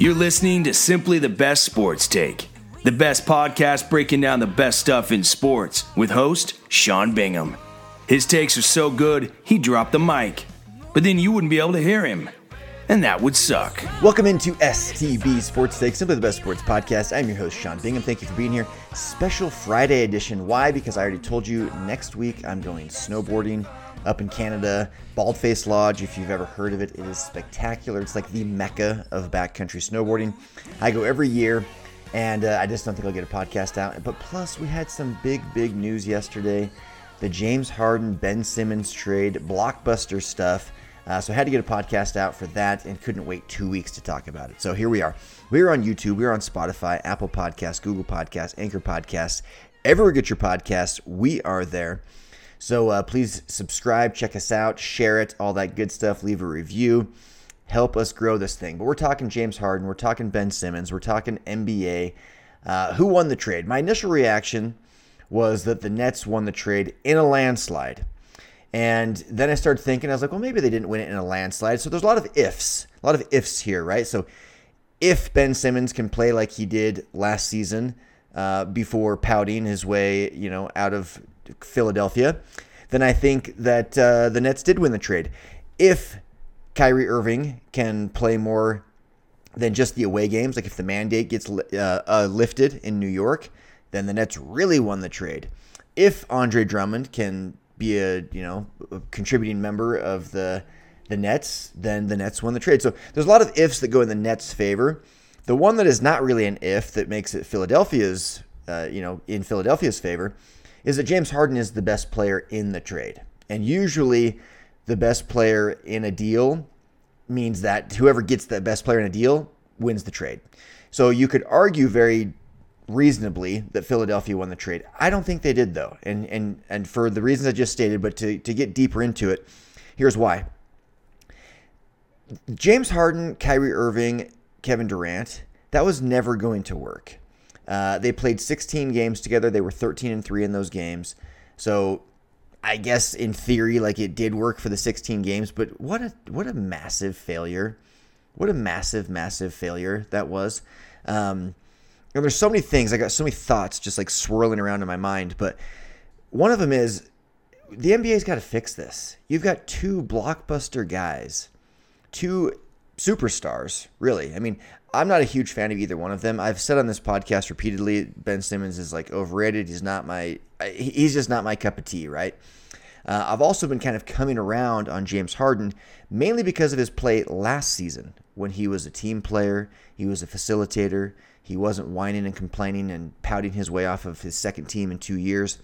You're listening to Simply the Best Sports Take, the best podcast breaking down the best stuff in sports with host Sean Bingham. His takes are so good, he dropped the mic, but then you wouldn't be able to hear him, and that would suck. Welcome into STB Sports Take, Simply the Best Sports Podcast. I'm your host, Sean Bingham. Thank you for being here. Special Friday edition. Why? Because I already told you next week I'm going snowboarding up in Canada. Baldface Lodge, if you've ever heard of it, it is spectacular. It's like the mecca of backcountry snowboarding. I go every year, and I just don't think I'll get a podcast out. But plus, we had some big news yesterday. The James Harden, Ben Simmons trade, blockbuster stuff. So I had to get a podcast out for that and couldn't wait 2 weeks to talk about it. So here we are. We're on YouTube. We're on Spotify, Apple Podcasts, Google Podcasts, Anchor Podcasts. Everywhere you get your podcasts, we are there. So please subscribe, check us out, share it, all that good stuff. Leave a review. Help us grow this thing. But we're talking James Harden. We're talking Ben Simmons. We're talking NBA. Who won the trade? My initial reaction was that the Nets won the trade in a landslide. And then I started thinking, I was like, well, maybe they didn't win it in a landslide. So there's a lot of ifs here, right? So if Ben Simmons can play like he did last season before pouting his way, out of Philadelphia, then I think that the Nets did win the trade. If Kyrie Irving can play more than just the away games, like if the mandate gets lifted in New York, then the Nets really won the trade. If Andre Drummond can be a contributing member of the Nets, then the Nets won the trade. So there's a lot of ifs that go in the Nets' favor. The one that is not really an if that makes it Philadelphia's, in Philadelphia's favor, is that James Harden is the best player in the trade. And usually the best player in a deal means that whoever gets the best player in a deal wins the trade. So you could argue very reasonably that Philadelphia won the trade. I don't think they did, though. And for the reasons I just stated, but to get deeper into it, here's why. James Harden, Kyrie Irving, Kevin Durant, that was never going to work. They played 16 games together. They were 13-3 in those games. So I guess in theory, it did work for the 16 games, but what a massive failure. What a massive failure that was. And there's so many things. I got so many thoughts just swirling around in my mind, but one of them is the NBA's got to fix this. You've got two blockbuster guys, two superstars, really. I mean, I'm not a huge fan of either one of them. I've said on this podcast repeatedly, Ben Simmons is overrated. He's just not my cup of tea, right? I've also been kind of coming around on James Harden, mainly because of his play last season when he was a team player, he was a facilitator, he wasn't whining and complaining and pouting his way off of his second team in 2 years.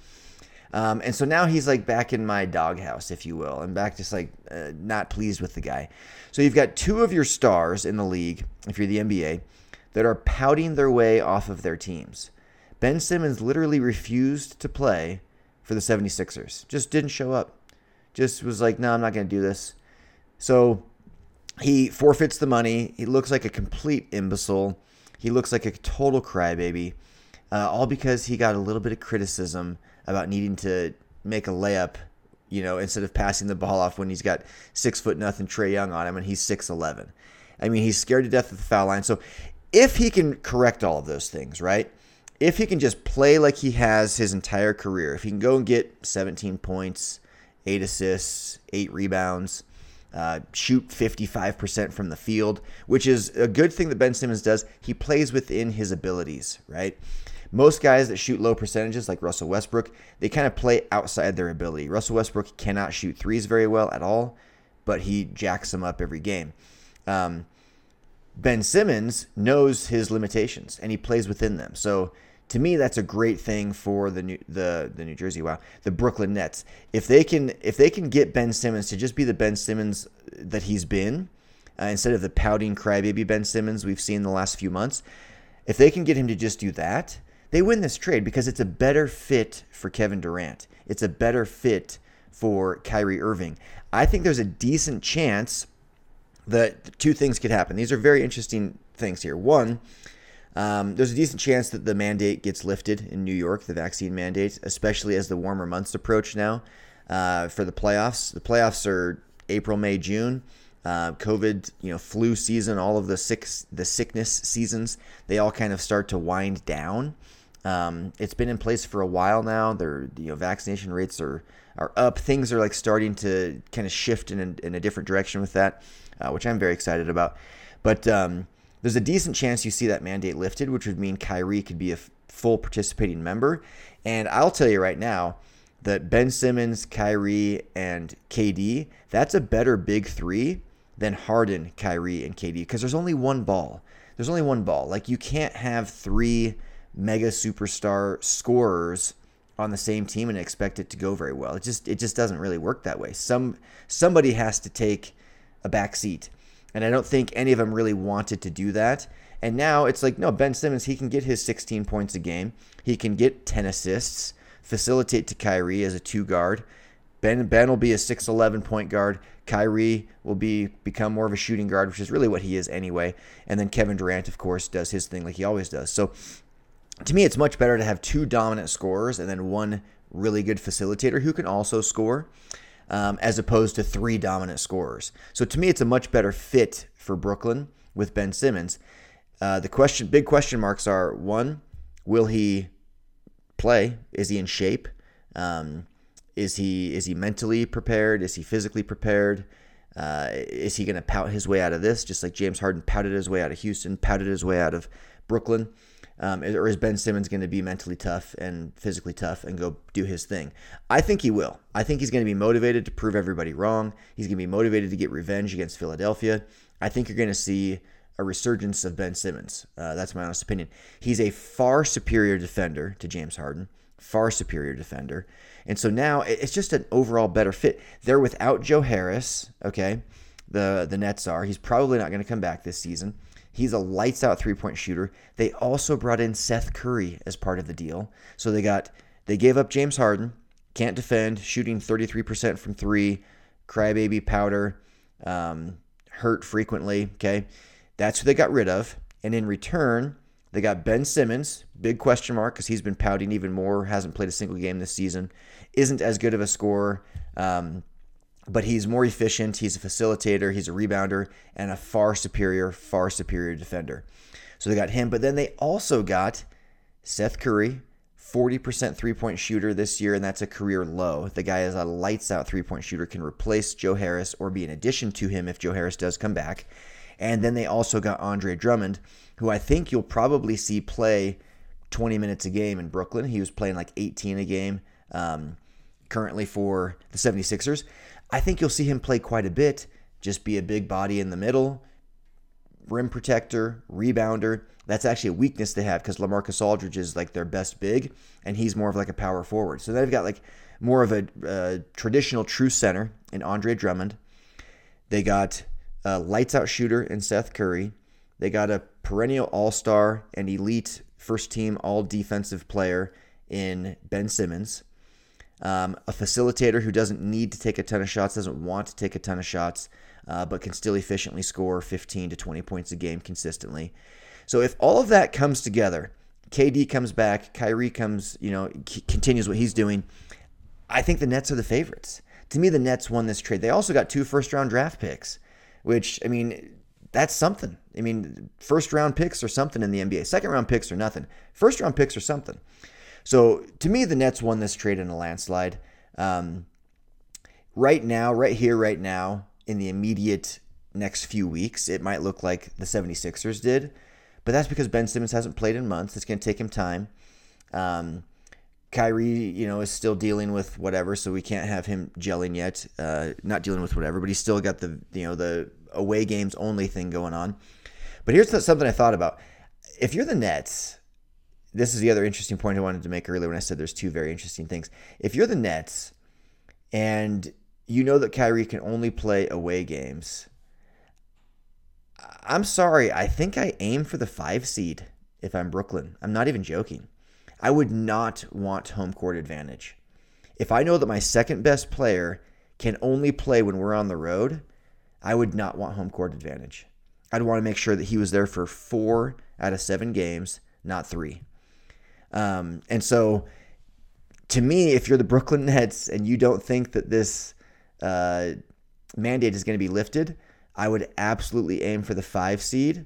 And so now he's back in my doghouse, if you will. I'm back just not pleased with the guy. So you've got two of your stars in the league, if you're the NBA, that are pouting their way off of their teams. Ben Simmons literally refused to play for the 76ers. Just didn't show up. Just was no, I'm not going to do this. So he forfeits the money. He looks like a complete imbecile. He looks like a total crybaby. All because he got a little bit of criticism about needing to make a layup, instead of passing the ball off when he's got 6'0" Trae Young on him and he's 6'11". I mean, he's scared to death of the foul line. So if he can correct all of those things, right? If he can just play like he has his entire career, if he can go and get 17 points, 8 assists, 8 rebounds, shoot 55% from the field, which is a good thing that Ben Simmons does. He plays within his abilities, right? Most guys that shoot low percentages, like Russell Westbrook, they kind of play outside their ability. Russell Westbrook cannot shoot threes very well at all, but he jacks them up every game. Ben Simmons knows his limitations, and he plays within them. So to me, that's a great thing for the Brooklyn Nets. If they can get Ben Simmons to just be the Ben Simmons that he's been, instead of the pouting crybaby Ben Simmons we've seen the last few months, if they can get him to just do that, they win this trade because it's a better fit for Kevin Durant. It's a better fit for Kyrie Irving. I think there's a decent chance that two things could happen. These are very interesting things here. One, there's a decent chance that the mandate gets lifted in New York, the vaccine mandate, especially as the warmer months approach now for the playoffs. The playoffs are April, May, June. COVID, flu season, all of the sickness seasons, they all kind of start to wind down. It's been in place for a while now. Vaccination rates are up. Things are starting to kind of shift in a different direction with that, which I'm very excited about. But there's a decent chance you see that mandate lifted, which would mean Kyrie could be a full participating member. And I'll tell you right now that Ben Simmons, Kyrie, and KD, that's a better big three than Harden, Kyrie, and KD, because there's only one ball. There's only one ball. You can't have three mega superstar scorers on the same team and expect it to go very well. It just doesn't really work that way. Somebody has to take a back seat, and I don't think any of them really wanted to do that. And now it's no, Ben Simmons, he can get his 16 points a game. He can get 10 assists, facilitate to Kyrie as a two guard. Ben will be a 6'11" point guard. Kyrie will become more of a shooting guard, which is really what he is anyway. And then Kevin Durant, of course, does his thing like he always does. So to me, it's much better to have two dominant scorers and then one really good facilitator who can also score, as opposed to three dominant scorers. So to me, it's a much better fit for Brooklyn with Ben Simmons. Big question marks are, one, will he play? Is he in shape? Is he mentally prepared? Is he physically prepared? Is he going to pout his way out of this, just like James Harden pouted his way out of Houston, pouted his way out of Brooklyn? Or is Ben Simmons going to be mentally tough and physically tough and go do his thing? I think he will. I think he's going to be motivated to prove everybody wrong. He's going to be motivated to get revenge against Philadelphia. I think you're going to see a resurgence of Ben Simmons. That's my honest opinion. He's a far superior defender to James Harden, far superior defender. And so now it's just an overall better fit. They're without Joe Harris, okay? The Nets are. He's probably not going to come back this season. He's a lights-out three-point shooter. They also brought in Seth Curry as part of the deal. So they gave up James Harden, can't defend, shooting 33% from three, crybaby powder, hurt frequently, okay? That's who they got rid of. And in return, they got Ben Simmons, big question mark because he's been pouting even more, hasn't played a single game this season, isn't as good of a scorer, but he's more efficient. He's a facilitator. He's a rebounder and a far superior defender. So they got him. But then they also got Seth Curry, 40% three-point shooter this year, and that's a career low. The guy is a lights-out three-point shooter, can replace Joe Harris or be an addition to him if Joe Harris does come back. And then they also got Andre Drummond, who I think you'll probably see play 20 minutes a game in Brooklyn. He was playing 18 a game currently for the 76ers. I think you'll see him play quite a bit, just be a big body in the middle, rim protector, rebounder. That's actually a weakness they have because LaMarcus Aldridge is their best big, and he's more of a power forward. So they've got more of a traditional true center in Andre Drummond. They got a lights-out shooter in Seth Curry. They got a perennial all-star and elite first-team all-defensive player in Ben Simmons. A facilitator who doesn't need to take a ton of shots, doesn't want to take a ton of shots, but can still efficiently score 15 to 20 points a game consistently. So if all of that comes together, KD comes back, Kyrie comes, continues what he's doing, I think the Nets are the favorites. To me, the Nets won this trade. They also got two first-round draft picks, which, that's something. First-round picks are something in the NBA. Second-round picks are nothing. First-round picks are something. So to me, the Nets won this trade in a landslide. Right now, in the immediate next few weeks, it might look like the 76ers did, but that's because Ben Simmons hasn't played in months. It's going to take him time. Kyrie, is still dealing with whatever, so we can't have him gelling yet. Not dealing with whatever, but he's still got the away games only thing going on. But here's something I thought about. If you're the Nets, this is the other interesting point I wanted to make earlier when I said there's two very interesting things. If you're the Nets and you know that Kyrie can only play away games, I'm sorry, I think I aim for the 5 seed if I'm Brooklyn. I'm not even joking. I would not want home court advantage. If I know that my second best player can only play when we're on the road, I would not want home court advantage. I'd want to make sure that he was there for 4 out of 7 games, not 3. And so to me, if you're the Brooklyn Nets and you don't think that this mandate is going to be lifted, I would absolutely aim for the 5 seed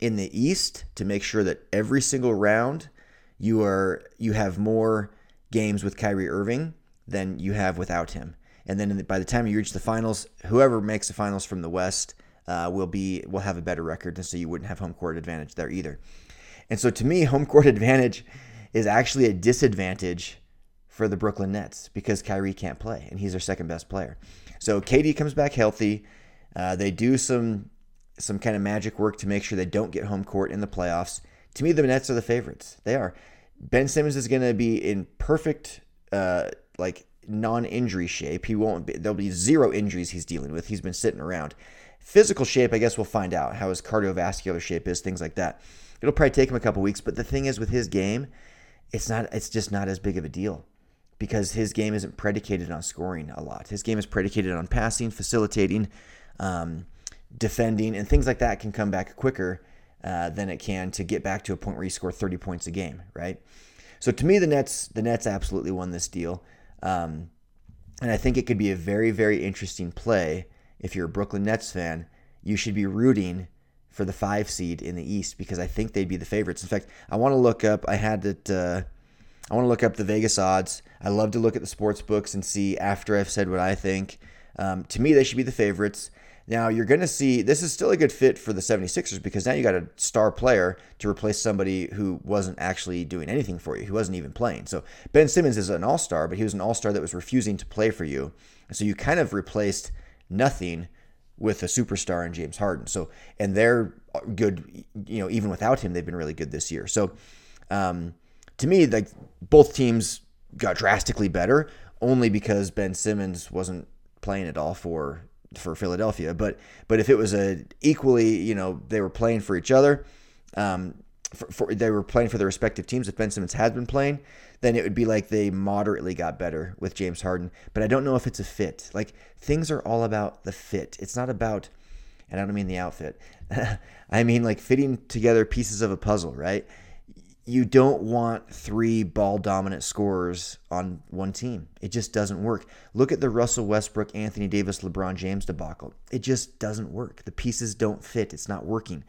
in the East to make sure that every single round you have more games with Kyrie Irving than you have without him. And then by the time you reach the finals, whoever makes the finals from the West will have a better record, and so you wouldn't have home court advantage there either. And so to me, home court advantage is actually a disadvantage for the Brooklyn Nets because Kyrie can't play, and he's their second best player. So KD comes back healthy. They do some kind of magic work to make sure they don't get home court in the playoffs. To me, the Nets are the favorites. They are. Ben Simmons is going to be in perfect non-injury shape. There'll be zero injuries he's dealing with. He's been sitting around. Physical shape, I guess we'll find out how his cardiovascular shape is, things like that. It'll probably take him a couple weeks, but the thing is with his game, it's just not as big of a deal because his game isn't predicated on scoring a lot. His game is predicated on passing, facilitating, defending, and things like that can come back quicker than it can to get back to a point where you score 30 points a game, right? So to me, the Nets absolutely won this deal. And I think it could be a very, very interesting play. If you're a Brooklyn Nets fan, you should be rooting for the 5 seed in the East because I think they'd be the favorites. In fact, I want to look up the Vegas odds. I love to look at the sports books and see after I've said what I think. To me, they should be the favorites. Now you're going to see this is still a good fit for the 76ers because now you got a star player to replace somebody who wasn't actually doing anything for you, who wasn't even playing. So Ben Simmons is an all-star, but he was an all-star that was refusing to play for you. And so you kind of replaced nothing with a superstar in James Harden. So, and they're good, even without him, they've been really good this year. So to me, both teams got drastically better only because Ben Simmons wasn't playing at all for Philadelphia. But if it was they were playing for each other, they were playing for their respective teams. If Ben Simmons had been playing, then it would be like they moderately got better with James Harden. But I don't know if it's a fit. Things are all about the fit. It's not about, and I don't mean the outfit. I mean fitting together pieces of a puzzle, right? You don't want three ball-dominant scorers on one team. It just doesn't work. Look at the Russell Westbrook, Anthony Davis, LeBron James debacle. It just doesn't work. The pieces don't fit. It's not working.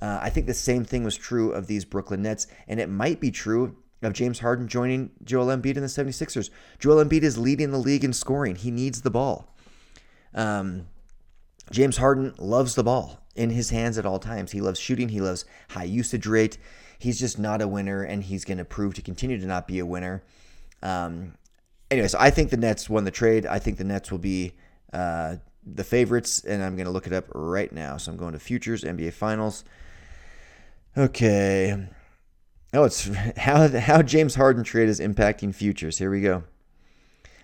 I think the same thing was true of these Brooklyn Nets, and it might be true of James Harden joining Joel Embiid in the 76ers. Joel Embiid is leading the league in scoring. He needs the ball. James Harden loves the ball in his hands at all times. He loves shooting. He loves high usage rate. He's just not a winner, and he's going to prove to continue to not be a winner. So I think the Nets won the trade. I think the Nets will be the favorites, and I'm going to look it up right now. So I'm going to Futures, NBA Finals. Okay. Oh, it's how James Harden trade is impacting futures. Here we go.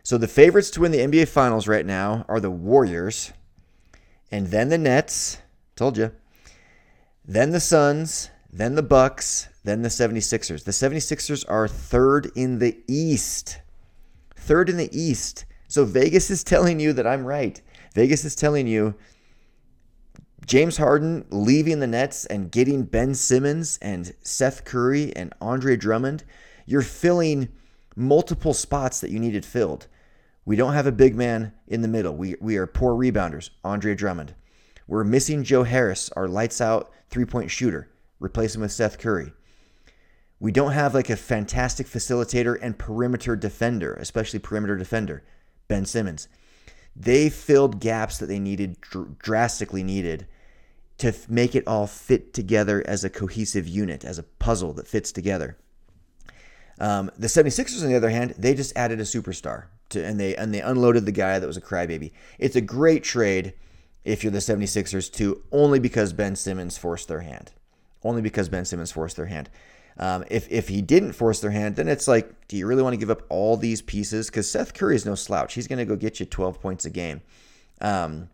So the favorites to win the NBA Finals right now are the Warriors, and then the Nets. Told you. Then the Suns, then the Bucks, then the 76ers. The 76ers are third in the East. Third in the East. So Vegas is telling you that I'm right. Vegas is telling you James Harden leaving the Nets and getting Ben Simmons and Seth Curry and Andre Drummond, you're filling multiple spots that you needed filled. We don't have a big man in the middle. We are poor rebounders, Andre Drummond. We're missing Joe Harris, our lights-out three-point shooter. Replace him with Seth Curry. We don't have a fantastic facilitator and perimeter defender, especially perimeter defender, Ben Simmons. They filled gaps that they needed, drastically needed, to make it all fit together as a cohesive unit, as a puzzle that fits together. The 76ers, on the other hand, they just added a superstar, and they unloaded the guy that was a crybaby. It's a great trade if you're the 76ers too, only because Ben Simmons forced their hand. If he didn't force their hand, then it's do you really want to give up all these pieces? Because Seth Curry is no slouch. He's going to go get you 12 points a game. And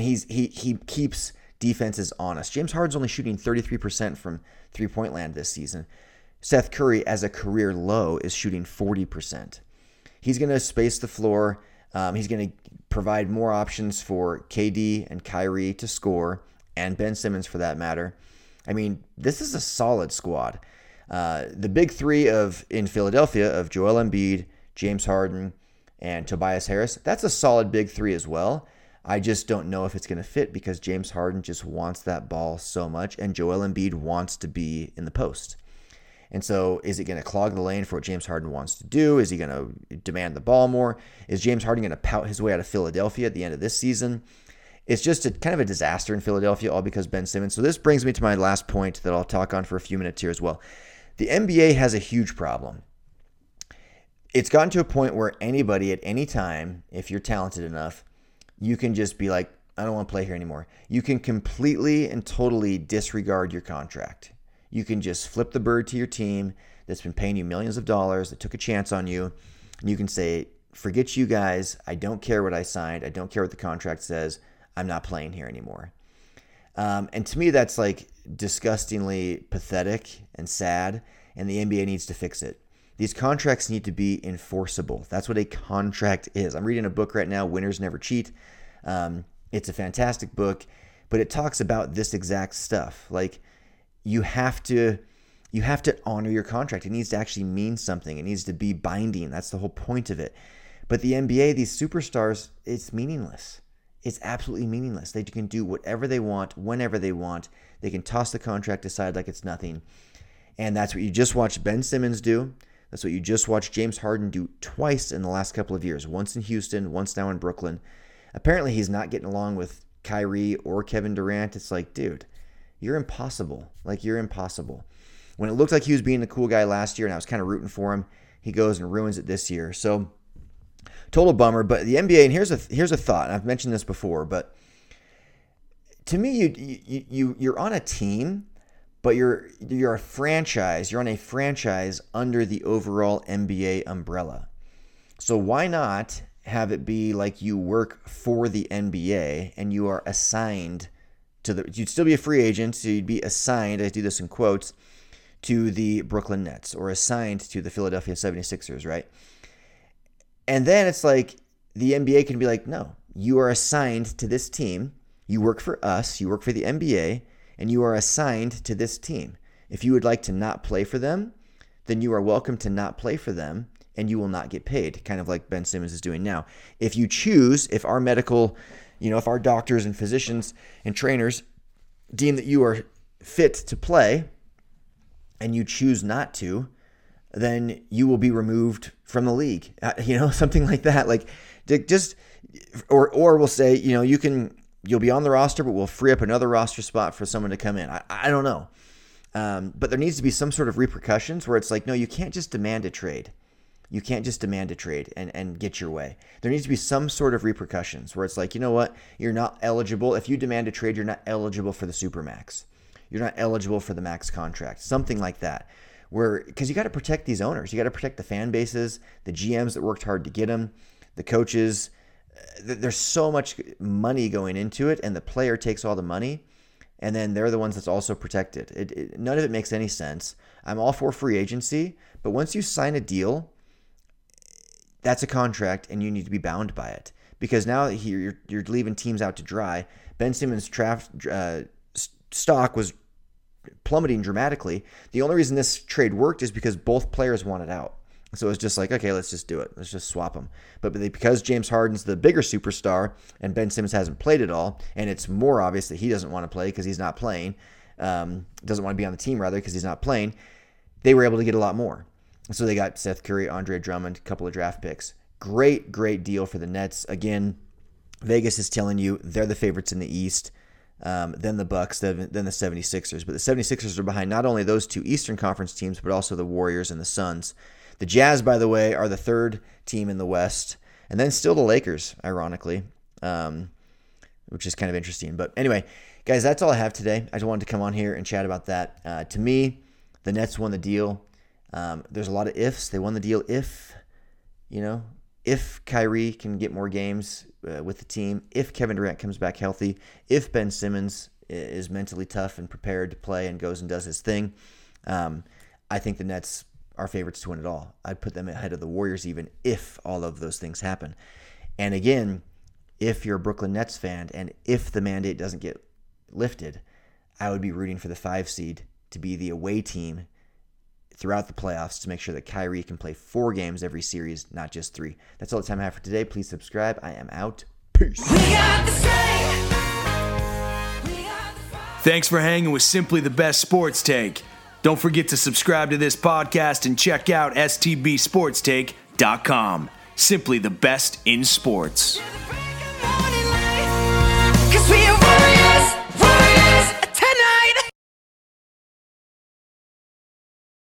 he keeps defenses honest. James Harden's only shooting 33% from three-point land this season. Seth Curry, as a career low, is shooting 40%. He's going to space the floor. He's going to provide more options for KD and Kyrie to score, and Ben Simmons for that matter. I mean, this is a solid squad. The big three in Philadelphia of Joel Embiid, James Harden, and Tobias Harris, that's a solid big three as well. I just don't know if it's going to fit because James Harden just wants that ball so much, and Joel Embiid wants to be in the post. And so is it going to clog the lane for what James Harden wants to do? Is he going to demand the ball more? Is James Harden going to pout his way out of Philadelphia at the end of this season? It's just kind of a disaster in Philadelphia, all because Ben Simmons. So this brings me to my last point that I'll talk on for a few minutes here as well. The NBA has a huge problem. It's gotten to a point where anybody at any time, if you're talented enough, you can just be like, I don't want to play here anymore. You can completely and totally disregard your contract. You can just flip the bird to your team that's been paying you millions of dollars, that took a chance on you, and you can say, forget you guys. I don't care what I signed. I don't care what the contract says. I'm not playing here anymore. And to me, that's like disgustingly pathetic and sad, and the NBA needs to fix it. These contracts need to be enforceable. That's what a contract is. I'm reading a book right now, Winners Never Cheat. It's a fantastic book, but it talks about this exact stuff. Like, you have to honor your contract. It needs to actually mean something. It needs to be binding. That's the whole point of it. But the NBA, these superstars, it's meaningless. It's absolutely meaningless. They can do whatever they want, whenever they want. They can toss the contract aside like it's nothing. And that's what you just watched Ben Simmons do. That's what you just watched James Harden do twice in the last couple of years, once in Houston, once now in Brooklyn. Apparently, he's not getting along with Kyrie or Kevin Durant. It's like, dude, you're impossible. Like, you're impossible. When it looked like he was being the cool guy last year and I was kind of rooting for him, he goes and ruins it this year. So, total bummer. But the NBA, and here's a thought, and I've mentioned this before, but to me, you're on a team, but you're a franchise. You're on a franchise under the overall NBA umbrella. So why not have it be like you work for the NBA and you are assigned to the, you'd still be a free agent, so you'd be assigned, I do this in quotes, to the Brooklyn Nets or assigned to the Philadelphia 76ers, right? And then it's like the NBA can be like, no, you are assigned to this team. You work for us. You work for the NBA, and you are assigned to this team. If you would like to not play for them, then you are welcome to not play for them, and you will not get paid, kind of like Ben Simmons is doing now. If you choose, if our medical, if our doctors and physicians and trainers deem that you are fit to play and you choose not to, then you will be removed from the league, something like that. Like, just, or we'll say, you'll be on the roster, but we'll free up another roster spot for someone to come in. I don't know. But there needs to be some sort of repercussions where it's like, no, you can't just demand a trade. You can't just demand a trade and get your way. There needs to be some sort of repercussions where it's like, you know what? You're not eligible. If you demand a trade, you're not eligible for the Supermax. You're not eligible for the max contract, something like that. Because you got to protect these owners. You got to protect the fan bases, the GMs that worked hard to get them, the coaches. There's so much money going into it, and the player takes all the money, and then they're the ones that's also protected. None of it makes any sense. I'm all for free agency, but once you sign a deal, that's a contract, and you need to be bound by it. Because now you're leaving teams out to dry. Ben Simmons' stock was plummeting dramatically. The only reason this trade worked is because both players wanted out. So it was just like, okay, let's just do it. Let's just swap them. But because James Harden's the bigger superstar and Ben Simmons hasn't played at all, and it's more obvious that he doesn't want to play because he's not playing, doesn't want to be on the team rather because he's not playing, they were able to get a lot more. So they got Seth Curry, Andre Drummond, a couple of draft picks. Great, great deal for the Nets. Again, Vegas is telling you they're the favorites in the East. Then the Bucks, then the 76ers. But the 76ers are behind not only those two Eastern Conference teams, but also the Warriors and the Suns. The Jazz, by the way, are the third team in the West. And then still the Lakers, ironically, which is kind of interesting. But anyway, guys, that's all I have today. I just wanted to come on here and chat about that. To me, the Nets won the deal. There's a lot of ifs. They won the deal if Kyrie can get more games with the team, if Kevin Durant comes back healthy, if Ben Simmons is mentally tough and prepared to play and goes and does his thing, I think the Nets are favorites to win it all. I'd put them ahead of the Warriors even if all of those things happen. And again, if you're a Brooklyn Nets fan and if the mandate doesn't get lifted, I would be rooting for the 5 seed to be the away team throughout the playoffs to make sure that Kyrie can play 4 games every series, not just 3. That's all the time I have for today. Please subscribe. I am out. Peace. Thanks for hanging with Simply the Best Sports Take. Don't forget to subscribe to this podcast and check out stbsportstake.com. Simply the best in sports.